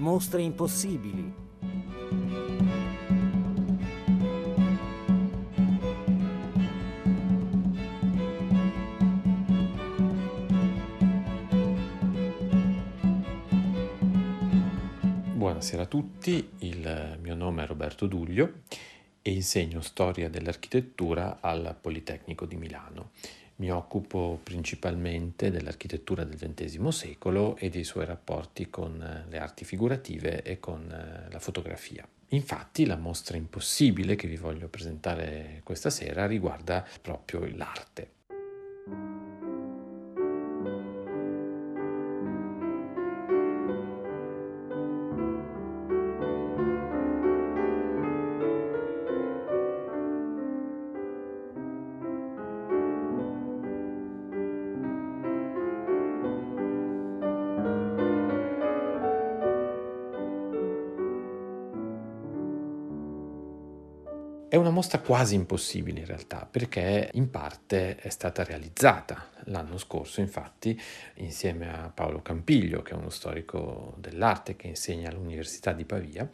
le mostre impossibili. Buonasera a tutti, il mio nome è Roberto Dulio e insegno storia dell'architettura al Politecnico di Milano. Mi occupo principalmente dell'architettura del XX secolo e dei suoi rapporti con le arti figurative e con la fotografia. Infatti la mostra impossibile che vi voglio presentare questa sera riguarda proprio l'arte. È una mostra quasi impossibile in realtà, perché in parte è stata realizzata l'anno scorso, infatti, insieme a Paolo Campiglio, che è uno storico dell'arte che insegna all'Università di Pavia.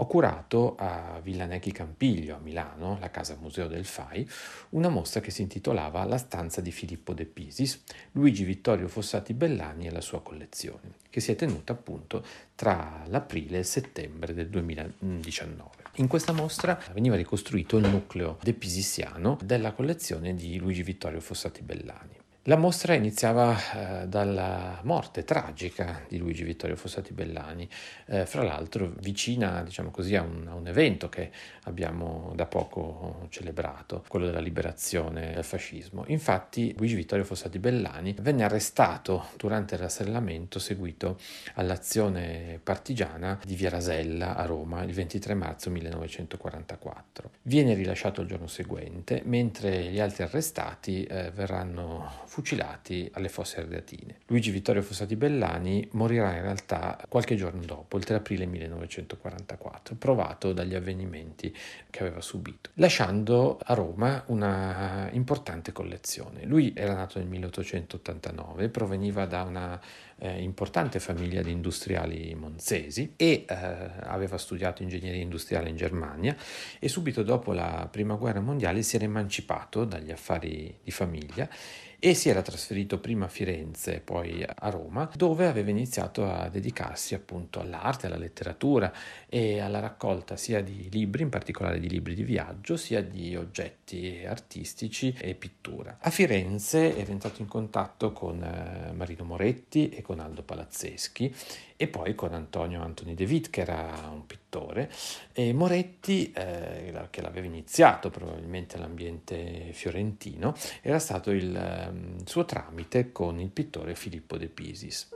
Ho curato a Villa Necchi Campiglio a Milano, la casa museo del FAI, una mostra che si intitolava La stanza di Filippo De Pisis, Luigi Vittorio Fossati Bellani e la sua collezione, che si è tenuta appunto tra l'aprile e il settembre del 2019. In questa mostra veniva ricostruito il nucleo de Pisissiano della collezione di Luigi Vittorio Fossati Bellani. La mostra iniziava dalla morte tragica di Luigi Vittorio Fossati Bellani, fra l'altro vicina, diciamo così, a un evento che abbiamo da poco celebrato, quello della liberazione dal fascismo. Infatti Luigi Vittorio Fossati Bellani venne arrestato durante il rastrellamento seguito all'azione partigiana di Via Rasella a Roma il 23 marzo 1944. Viene rilasciato il giorno seguente, mentre gli altri arrestati verranno fucilati alle Fosse Ardeatine. Luigi Vittorio Fossati Bellani morirà in realtà qualche giorno dopo, il 3 aprile 1944, provato dagli avvenimenti che aveva subito, lasciando a Roma una importante collezione. Lui era nato nel 1889, proveniva da una importante famiglia di industriali monzesi e aveva studiato ingegneria industriale in Germania e subito dopo la prima guerra mondiale si era emancipato dagli affari di famiglia e si era trasferito prima a Firenze e poi a Roma, dove aveva iniziato a dedicarsi appunto all'arte, alla letteratura e alla raccolta sia di libri, in particolare di libri di viaggio, sia di oggetti artistici e pittura. A Firenze era entrato in contatto con Marino Moretti e con Aldo Palazzeschi e poi con Antonio Antony de Witt, che era un pittore, e Moretti, che l'aveva iniziato probabilmente all'ambiente fiorentino, era stato il suo tramite con il pittore Filippo De Pisis.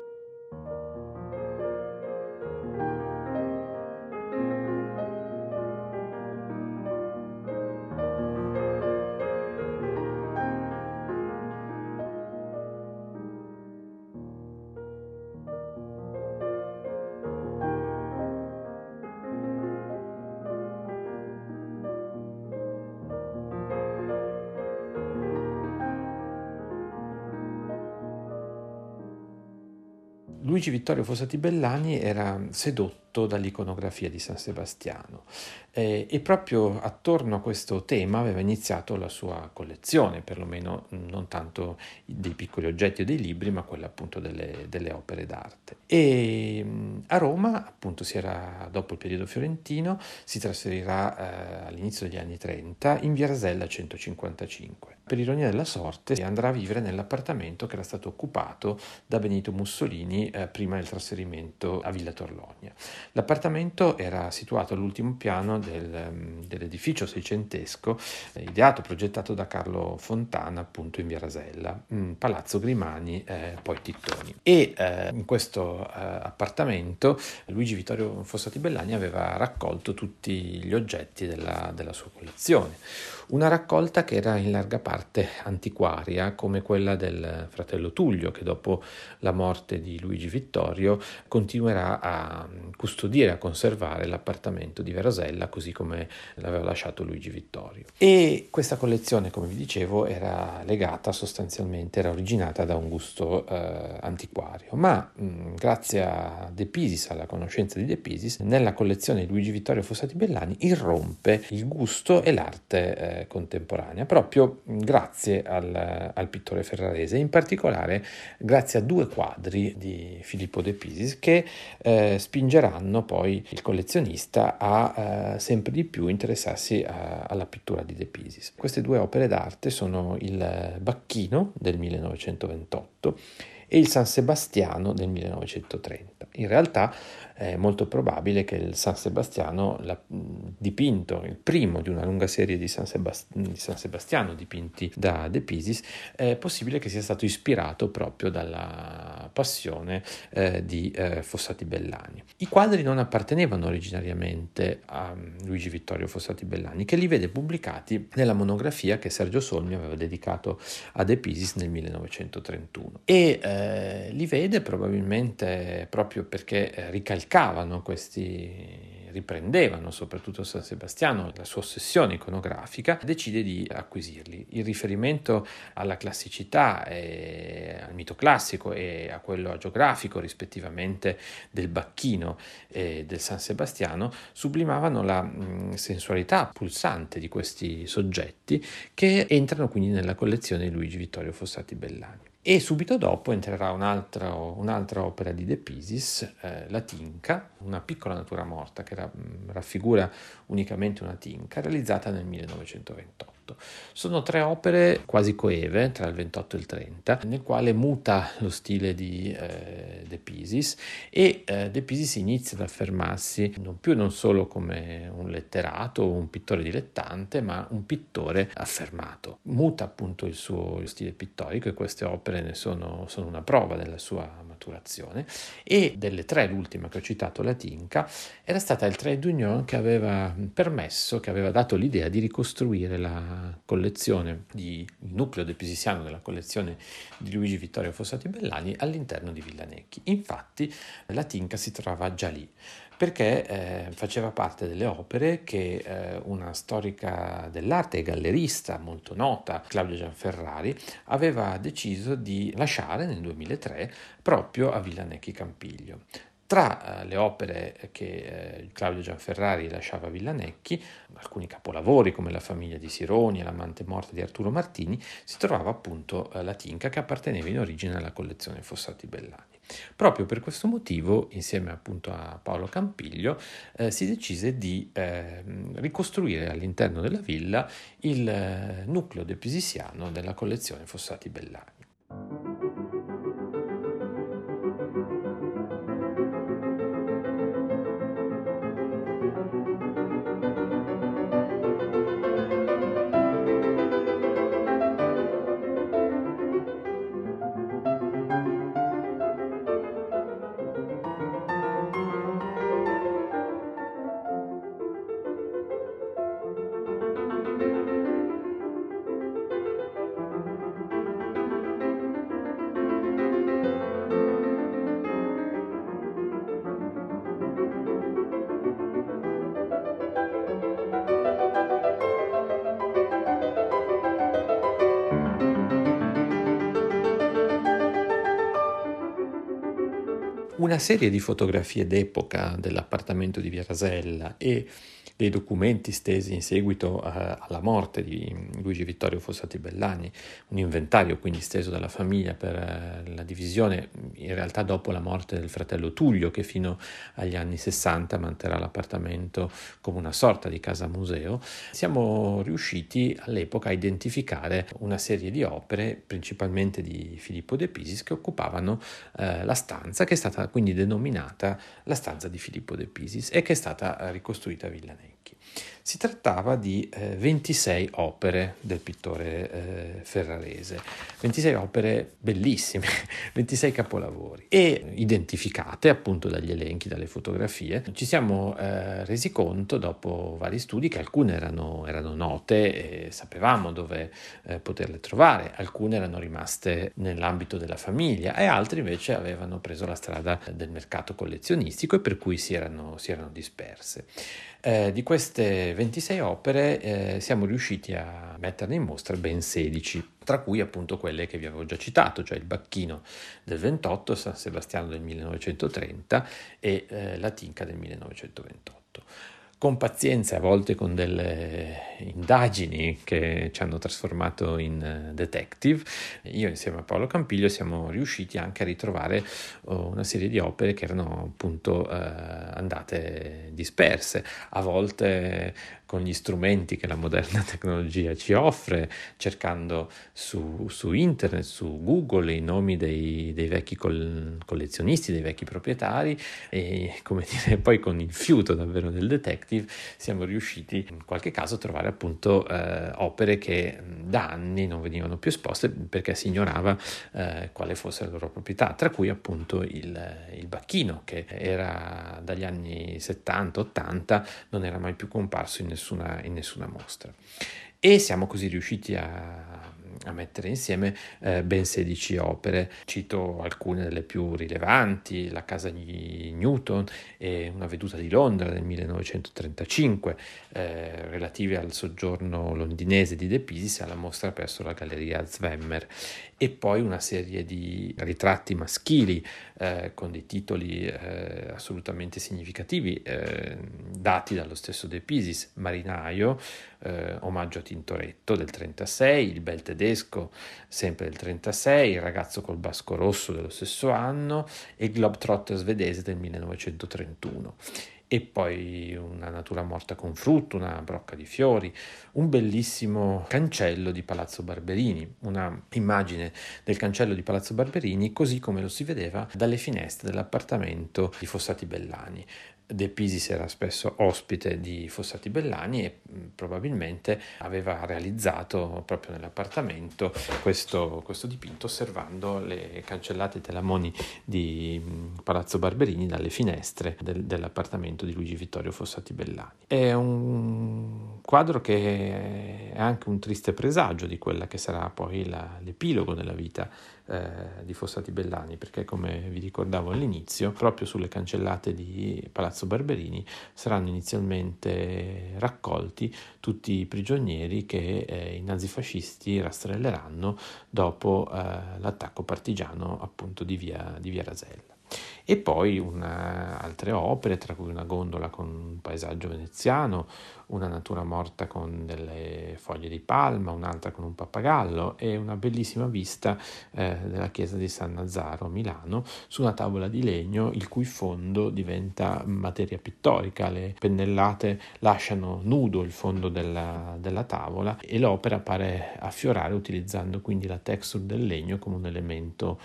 Luigi Vittorio Fossati Bellani era sedotto dall'iconografia di San Sebastiano e proprio attorno a questo tema aveva iniziato la sua collezione, perlomeno non tanto dei piccoli oggetti o dei libri, ma quella appunto delle opere d'arte. E a Roma, appunto, si era, dopo il periodo fiorentino, si trasferirà all'inizio degli anni 30 in Via Rasella 155. Per ironia della sorte andrà a vivere nell'appartamento che era stato occupato da Benito Mussolini prima del trasferimento a Villa Torlonia. L'appartamento era situato all'ultimo piano dell'edificio seicentesco, ideato, progettato da Carlo Fontana, appunto in Via Rasella, Palazzo Grimani, poi Tittoni. E in questo appartamento Luigi Vittorio Fossati Bellani aveva raccolto tutti gli oggetti della sua collezione. Una raccolta che era in larga parte antiquaria, come quella del fratello Tullio, che dopo la morte di Luigi Vittorio continuerà a custodire custodire e a conservare l'appartamento di Via Rasella così come l'aveva lasciato Luigi Vittorio. E questa collezione, come vi dicevo, era legata sostanzialmente, era originata da un gusto antiquario, ma grazie a De Pisis, alla conoscenza di De Pisis, nella collezione di Luigi Vittorio Fossati Bellani irrompe il gusto e l'arte contemporanea, proprio grazie al pittore ferrarese, in particolare grazie a due quadri di Filippo De Pisis che spingeranno poi il collezionista a sempre di più interessarsi alla pittura di De Pisis. Queste due opere d'arte sono il Bacchino del 1928 e il San Sebastiano del 1930. In realtà è molto probabile che il San Sebastiano, dipinto, il primo di una lunga serie di San Sebastiano dipinti da De Pisis, è possibile che sia stato ispirato proprio dalla passione di Fossati Bellani. I quadri non appartenevano originariamente a Luigi Vittorio Fossati Bellani, che li vede pubblicati nella monografia che Sergio Solmi aveva dedicato a De Pisis nel 1931. Li vede probabilmente proprio perché ricalcavano riprendevano soprattutto San Sebastiano, la sua ossessione iconografica, decide di acquisirli. Il riferimento alla classicità, al mito classico e a quello agiografico rispettivamente del Bacchino e del San Sebastiano sublimavano la sensualità pulsante di questi soggetti, che entrano quindi nella collezione di Luigi Vittorio Fossati Bellani. E subito dopo entrerà un'altra opera di De Pisis, la Tinca, una piccola natura morta che raffigura unicamente una tinca, realizzata nel 1928. Sono tre opere quasi coeve tra il 28 e il 30, nel quale muta lo stile di De Pisis e De Pisis inizia ad affermarsi non solo come un letterato o un pittore dilettante, ma un pittore affermato. Muta appunto il suo stile pittorico e queste opere ne sono una prova della sua maturazione, e delle tre l'ultima che ho citato, la Tinca, era stata il trait d'union che aveva dato l'idea di ricostruire la collezione, il nucleo de Pisisiano della collezione di Luigi Vittorio Fossati Bellani all'interno di Villa Necchi. Infatti la Tinca si trova già lì, perché faceva parte delle opere che una storica dell'arte e gallerista molto nota, Claudio Gianferrari, aveva deciso di lasciare nel 2003 proprio a Villa Necchi Campiglio. Tra le opere che Claudio Gianferrari lasciava a Villa Necchi, alcuni capolavori come La famiglia di Sironi e L'amante morta di Arturo Martini, si trovava appunto la Tinca, che apparteneva in origine alla collezione Fossati Bellani. Proprio per questo motivo, insieme appunto a Paolo Campiglio, si decise di ricostruire all'interno della villa il nucleo de Pisisiano della collezione Fossati Bellani. Una serie di fotografie d'epoca dell'appartamento di Via Rasella e dei documenti stesi in seguito alla morte di Luigi Vittorio Fossati Bellani, un inventario quindi steso dalla famiglia per la divisione, in realtà dopo la morte del fratello Tullio, che fino agli anni 60 manterrà l'appartamento come una sorta di casa museo, siamo riusciti all'epoca a identificare una serie di opere, principalmente di Filippo De Pisis, che occupavano la stanza che è stata quindi denominata la stanza di Filippo De Pisis e che è stata ricostruita a Villa Necchi. Necchi. Si trattava di 26 opere del pittore ferrarese, 26 opere bellissime, 26 capolavori, e identificate appunto dagli elenchi, dalle fotografie. Ci siamo resi conto dopo vari studi che alcune erano note e sapevamo dove poterle trovare, alcune erano rimaste nell'ambito della famiglia e altre invece avevano preso la strada del mercato collezionistico e per cui si erano disperse. Di queste 26 opere siamo riusciti a metterne in mostra ben 16, tra cui appunto quelle che vi avevo già citato, cioè il Bacchino del 28, San Sebastiano del 1930 e la Tinca del 1928. Con pazienza, a volte con delle indagini che ci hanno trasformato in detective, io insieme a Paolo Campiglio siamo riusciti anche a ritrovare una serie di opere che erano appunto andate disperse, a volte con gli strumenti che la moderna tecnologia ci offre, cercando su internet, su Google, i nomi dei vecchi collezionisti, dei vecchi proprietari, e come dire, poi con il fiuto davvero del detective siamo riusciti in qualche caso a trovare appunto opere che da anni non venivano più esposte perché si ignorava quale fosse la loro proprietà, tra cui appunto il Bacchino, che era dagli anni 70-80, non era mai più comparso in nessuna mostra, e siamo così riusciti a mettere insieme ben 16 opere. Cito alcune delle più rilevanti: la casa di Newton e una veduta di Londra del 1935, relative al soggiorno londinese di De Pisis alla mostra presso la Galleria Zwemmer, e poi una serie di ritratti maschili con dei titoli assolutamente significativi dati dallo stesso De Pisis: Marinaio, omaggio a Tintoretto del 36, il bel tedesco sempre del 36, il ragazzo col basco rosso dello stesso anno e Globetrotter svedese del 1931. E poi una natura morta con frutto, una brocca di fiori, un bellissimo cancello di Palazzo Barberini, una immagine del cancello di Palazzo Barberini così come lo si vedeva dalle finestre dell'appartamento di Fossati Bellani. De Pisis era spesso ospite di Fossati Bellani e probabilmente aveva realizzato proprio nell'appartamento questo dipinto, osservando le cancellate telamoni di Palazzo Barberini dalle finestre dell'appartamento di Luigi Vittorio Fossati Bellani. È un quadro che è anche un triste presagio di quella che sarà poi l'epilogo della vita di Fossati Bellani, perché, come vi ricordavo all'inizio, proprio sulle cancellate di Palazzo Barberini saranno inizialmente raccolti tutti i prigionieri che i nazifascisti rastrelleranno dopo l'attacco partigiano appunto di Via Rasella. E poi altre opere, tra cui una gondola con un paesaggio veneziano, una natura morta con delle foglie di palma, un'altra con un pappagallo e una bellissima vista della chiesa di San Nazaro a Milano su una tavola di legno il cui fondo diventa materia pittorica. Le pennellate lasciano nudo il fondo della tavola e l'opera pare affiorare, utilizzando quindi la texture del legno come un elemento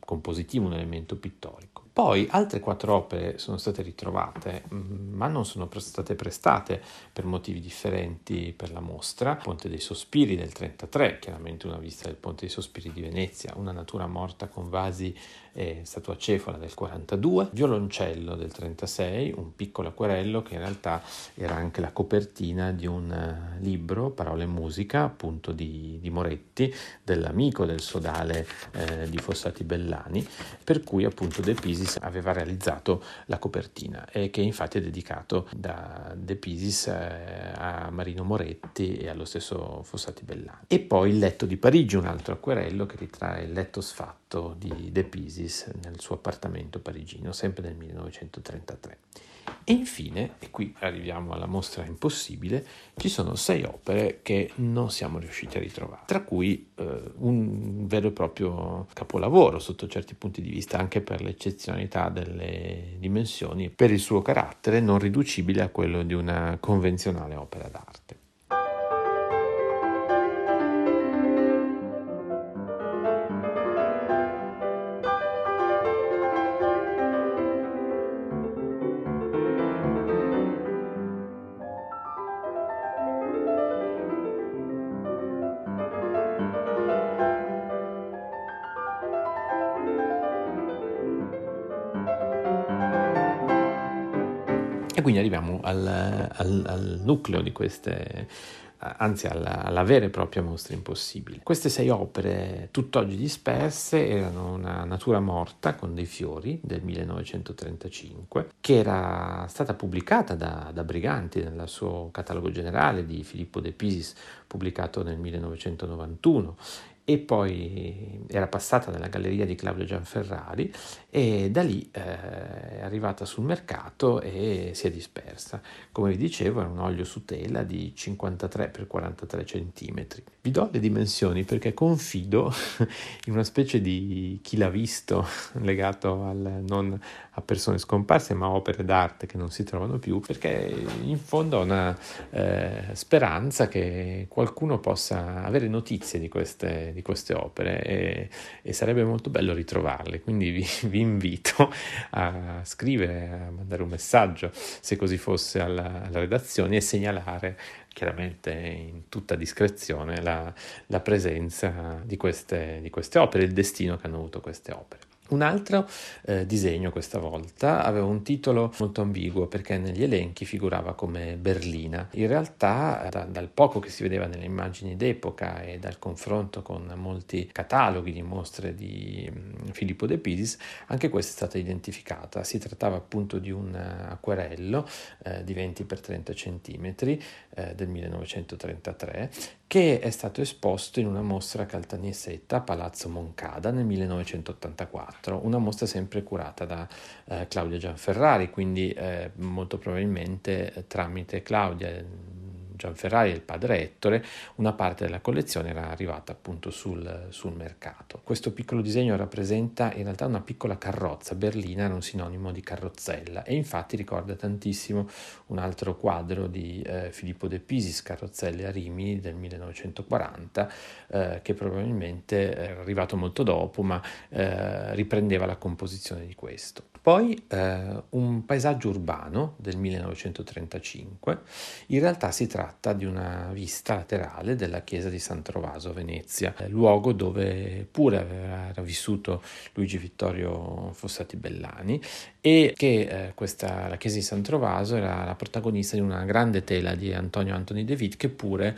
compositivo, un elemento pittorico. Poi altre 4 opere sono state ritrovate, ma non sono state prestate per motivi differenti per la mostra: Ponte dei Sospiri del 33, chiaramente una vista del Ponte dei Sospiri di Venezia, una natura morta con vasi e statua cefola del 42, Violoncello del 36, un piccolo acquerello che in realtà era anche la copertina di un libro, Parole e Musica, appunto di Moretti, dell'amico del sodale di Fossati Bellani, per cui appunto De Pisis aveva realizzato la copertina, e che infatti è dedicato da De Pisis a Marino Moretti e allo stesso Fossati Bellani. E poi il letto di Parigi, un altro acquerello che ritrae il letto sfatto di De Pisis nel suo appartamento parigino, sempre del 1933. E infine, e qui arriviamo alla mostra impossibile, ci sono 6 opere che non siamo riusciti a ritrovare, tra cui un vero e proprio capolavoro sotto certi punti di vista, anche per l'eccezionalità delle dimensioni, per il suo carattere non riducibile a quello di una convenzionale opera d'arte. quindi arriviamo al nucleo di queste, anzi alla vera e propria mostra impossibile. Queste sei opere tutt'oggi disperse erano una natura morta con dei fiori del 1935, che era stata pubblicata da Briganti nel suo catalogo generale di Filippo De Pisis, pubblicato nel 1991, e poi era passata nella galleria di Claudio Gianferrari e da lì è arrivata sul mercato e si è dispersa. Come vi dicevo, era un olio su tela di 53 x 43 cm. Vi do le dimensioni perché confido in una specie di chi l'ha visto, legato non a persone scomparse ma a opere d'arte che non si trovano più, perché in fondo ho una speranza che qualcuno possa avere notizie di queste opere e sarebbe molto bello ritrovarle, quindi vi invito a scrivere, a mandare un messaggio se così fosse alla redazione e segnalare chiaramente in tutta discrezione la presenza di queste opere, il destino che hanno avuto queste opere. Un altro disegno questa volta aveva un titolo molto ambiguo perché negli elenchi figurava come Berlina. In realtà dal poco che si vedeva nelle immagini d'epoca e dal confronto con molti cataloghi di mostre di Filippo De Pisis, anche questa è stata identificata. Si trattava appunto di un acquerello di 20 x 30 cm del 1933 che è stato esposto in una mostra a Caltanissetta a Palazzo Moncada nel 1984. Una mostra sempre curata da Claudio Gianferrari, quindi molto probabilmente tramite Claudio Gianferrari e il padre Ettore una parte della collezione era arrivata appunto sul mercato. Questo piccolo disegno rappresenta in realtà una piccola carrozza. Berlina era un sinonimo di carrozzella e infatti ricorda tantissimo un altro quadro di Filippo De Pisis, Carrozzelle a Rimini del 1940, che probabilmente era arrivato molto dopo ma riprendeva la composizione di questo. Poi un paesaggio urbano del 1935, in realtà si tratta di una vista laterale della chiesa di San Trovaso a Venezia, luogo dove pure era vissuto Luigi Vittorio Fossati Bellani, e che la chiesa di San Trovaso era la protagonista di una grande tela di Antonio Antony de Witt che pure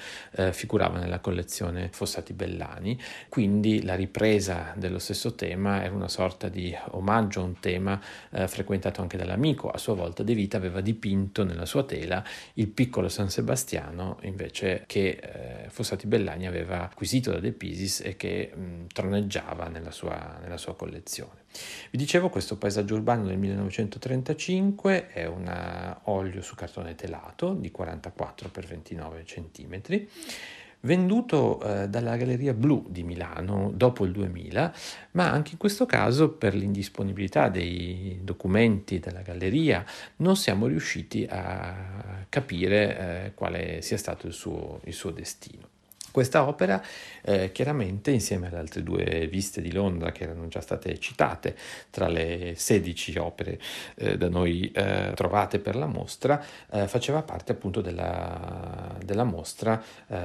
figurava nella collezione Fossati Bellani, quindi la ripresa dello stesso tema era una sorta di omaggio a un tema frequentato anche dall'amico. A sua volta De Witt aveva dipinto nella sua tela il piccolo San Sebastiano invece che Fossati Bellani aveva acquisito da De Pisis e che troneggiava nella sua collezione. Vi dicevo, questo paesaggio urbano del 1935 è un olio su cartone telato di 44 x 29 cm, venduto dalla Galleria Blu di Milano dopo il 2000, ma anche in questo caso per l'indisponibilità dei documenti della galleria non siamo riusciti a capire quale sia stato il suo destino. Questa opera chiaramente, insieme ad altre due viste di Londra che erano già state citate tra le 16 opere da noi trovate per la mostra, faceva parte appunto della mostra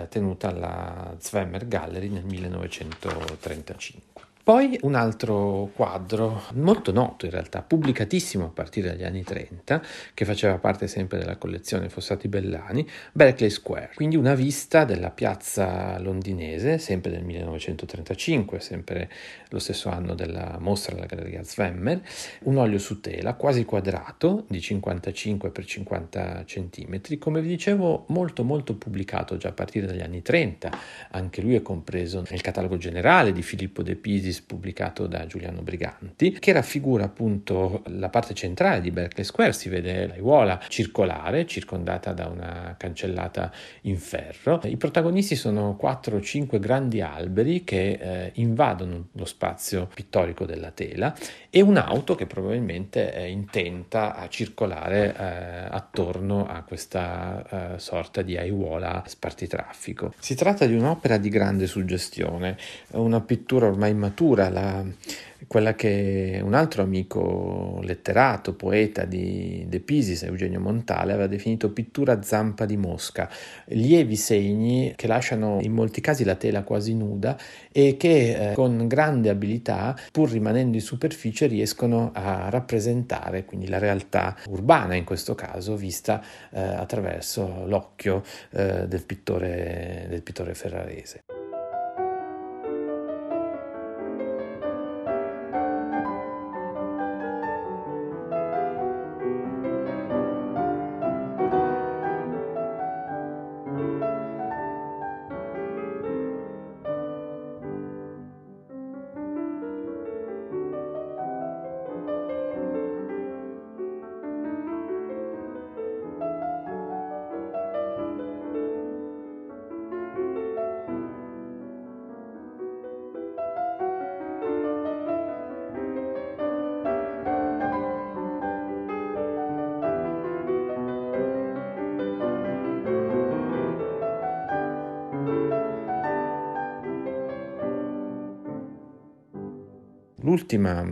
tenuta alla Zwemmer Gallery nel 1935. Poi un altro quadro molto noto in realtà, pubblicatissimo a partire dagli anni 30, che faceva parte sempre della collezione Fossati Bellani, Berkeley Square, quindi una vista della piazza londinese, sempre del 1935, sempre lo stesso anno della mostra della Galleria Zwemmer, un olio su tela quasi quadrato di 55 x 50 cm, come vi dicevo molto molto pubblicato già a partire dagli anni 30, anche lui è compreso nel catalogo generale di Filippo De Pisis pubblicato da Giuliano Briganti, che raffigura appunto la parte centrale di Berkeley Square. Si vede l'aiuola circolare circondata da una cancellata in ferro. I protagonisti sono 4 o 5 grandi alberi che invadono lo spazio pittorico della tela e un'auto che probabilmente è intenta a circolare attorno a questa sorta di aiuola spartitraffico. Si tratta di un'opera di grande suggestione, una pittura ormai matura cultura, quella che un altro amico letterato, poeta di De Pisis, Eugenio Montale, aveva definito pittura zampa di mosca, lievi segni che lasciano in molti casi la tela quasi nuda e che con grande abilità, pur rimanendo in superficie, riescono a rappresentare quindi la realtà urbana, in questo caso vista attraverso l'occhio del pittore ferrarese. L'ultima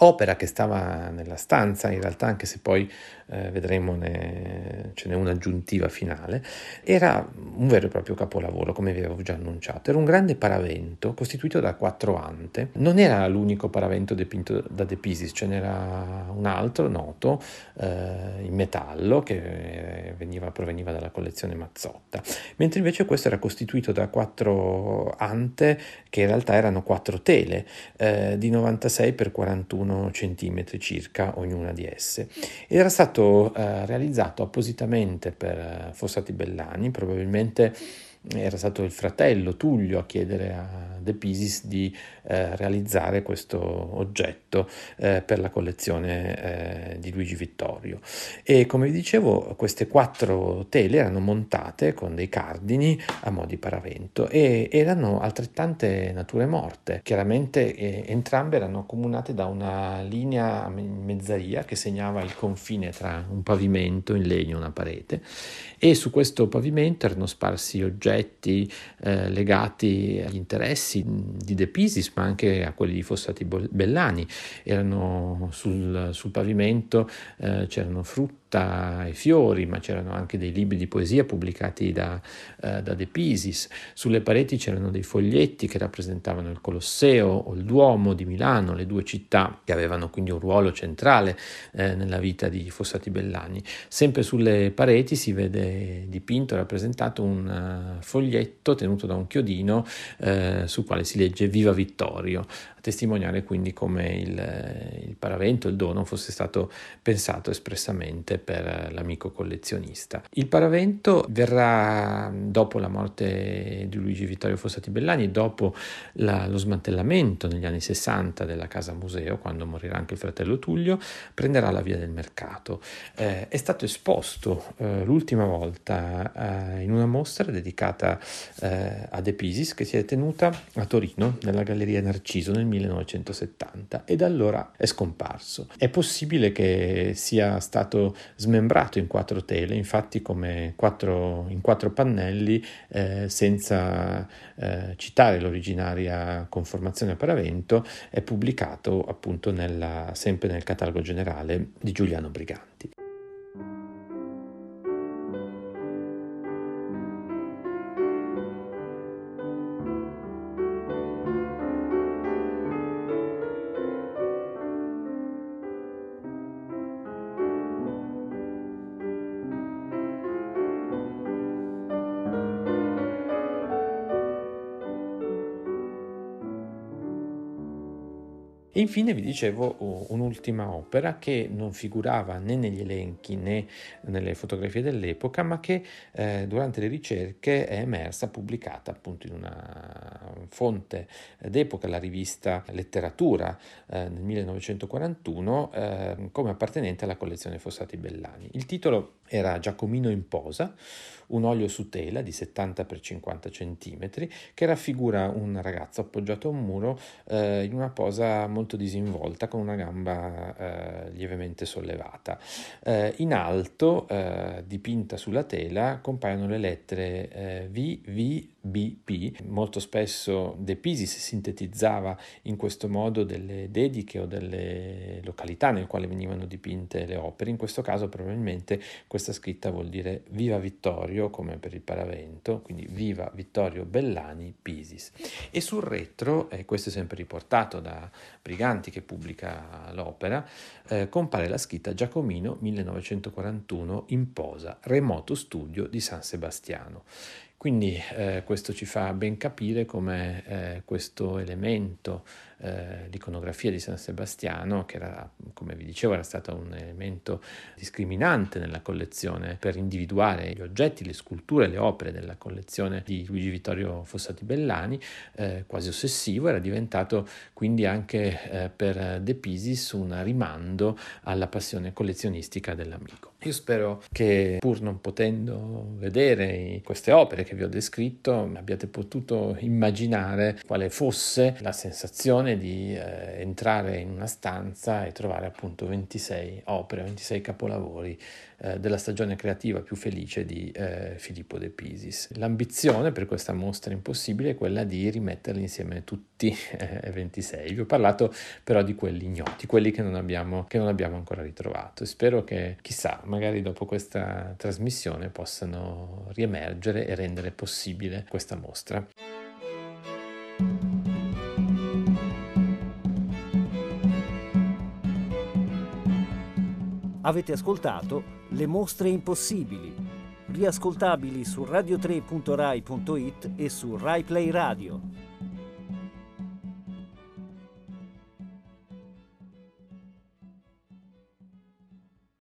opera che stava nella stanza, in realtà, anche se poi vedremo ce n'è una aggiuntiva finale, era un vero e proprio capolavoro, come vi avevo già annunciato. Era un grande paravento costituito da 4 ante. Non era l'unico paravento dipinto da De Pisis, ce n'era un altro noto in metallo che proveniva dalla collezione Mazzotta, mentre invece questo era costituito da 4 ante che in realtà erano 4 tele di 96 x 41 centimetri circa ognuna di esse. Ed era stato realizzato appositamente per Fossati Bellani, probabilmente era stato il fratello Tullio a chiedere a De Pisis di realizzare questo oggetto per la collezione di Luigi Vittorio. E come vi dicevo, queste 4 tele erano montate con dei cardini a mo' di paravento e erano altrettante nature morte. Chiaramente entrambe erano accomunate da una linea in mezzaria che segnava il confine tra un pavimento in legno e una parete, e su questo pavimento erano sparsi oggetti legati agli interessi di De Pisis, ma anche a quelli di Fossati Bellani. Erano sul pavimento, c'erano frutta e fiori, ma c'erano anche dei libri di poesia pubblicati da De Pisis. Sulle pareti c'erano dei foglietti che rappresentavano il Colosseo o il Duomo di Milano, le 2 città che avevano quindi un ruolo centrale nella vita di Fossati Bellani. Sempre sulle pareti si vede dipinto e rappresentato un foglietto tenuto da un chiodino sul quale si legge Viva Vittorio, a testimoniare quindi come il paravento, il dono, fosse stato pensato espressamente per l'amico collezionista. Il paravento verrà dopo la morte di Luigi Vittorio Fossati Bellani, dopo lo smantellamento negli anni 60 della casa museo, quando morirà anche il fratello Tullio, prenderà la via del mercato. È stato esposto l'ultima volta in una mostra dedicata a De Pisis, che si è tenuta a Torino nella Galleria Narciso nel 1970, e da allora è scomparso. È possibile che sia stato smembrato in 4 tele, infatti in 4 pannelli, senza citare l'originaria conformazione a paravento, è pubblicato appunto sempre nel catalogo generale di Giuliano Briganti. E infine vi dicevo un'ultima opera che non figurava né negli elenchi né nelle fotografie dell'epoca, ma che durante le ricerche è emersa, pubblicata appunto in una fonte d'epoca, la rivista Letteratura, nel 1941, come appartenente alla collezione Fossati Bellani. Il titolo era Giacomino in posa, un olio su tela di 70 x 50 cm che raffigura un ragazzo appoggiato a un muro in una posa molto molto disinvolta, con una gamba lievemente sollevata. In alto, dipinta sulla tela, compaiono le lettere VVBP. Molto spesso De Pisis sintetizzava in questo modo delle dediche o delle località nel quale venivano dipinte le opere. In questo caso probabilmente questa scritta vuol dire Viva Vittorio, come per il paravento, quindi Viva Vittorio Bellani Pisis. E sul retro, questo è sempre riportato da Briganti che pubblica l'opera, compare la scritta Giacomino 1941 in posa, remoto studio di San Sebastiano. Quindi questo ci fa ben capire come questo elemento, l'iconografia di San Sebastiano, che era, come vi dicevo, era stato un elemento discriminante nella collezione per individuare gli oggetti, le sculture, le opere della collezione di Luigi Vittorio Fossati Bellani, quasi ossessivo, era diventato quindi anche per De Pisis un rimando alla passione collezionistica dell'amico. Io spero che, pur non potendo vedere queste opere che vi ho descritto, abbiate potuto immaginare quale fosse la sensazione di entrare in una stanza e trovare appunto 26 opere, 26 capolavori della stagione creativa più felice di Filippo De Pisis. L'ambizione per questa mostra impossibile è quella di rimetterli insieme tutti e 26. Vi ho parlato però di quelli ignoti, quelli che non abbiamo ancora ritrovato, e spero che, chissà, magari dopo questa trasmissione possano riemergere e rendere possibile questa mostra. Avete ascoltato Le Mostre Impossibili, riascoltabili su radio3.rai.it e su Rai Play Radio.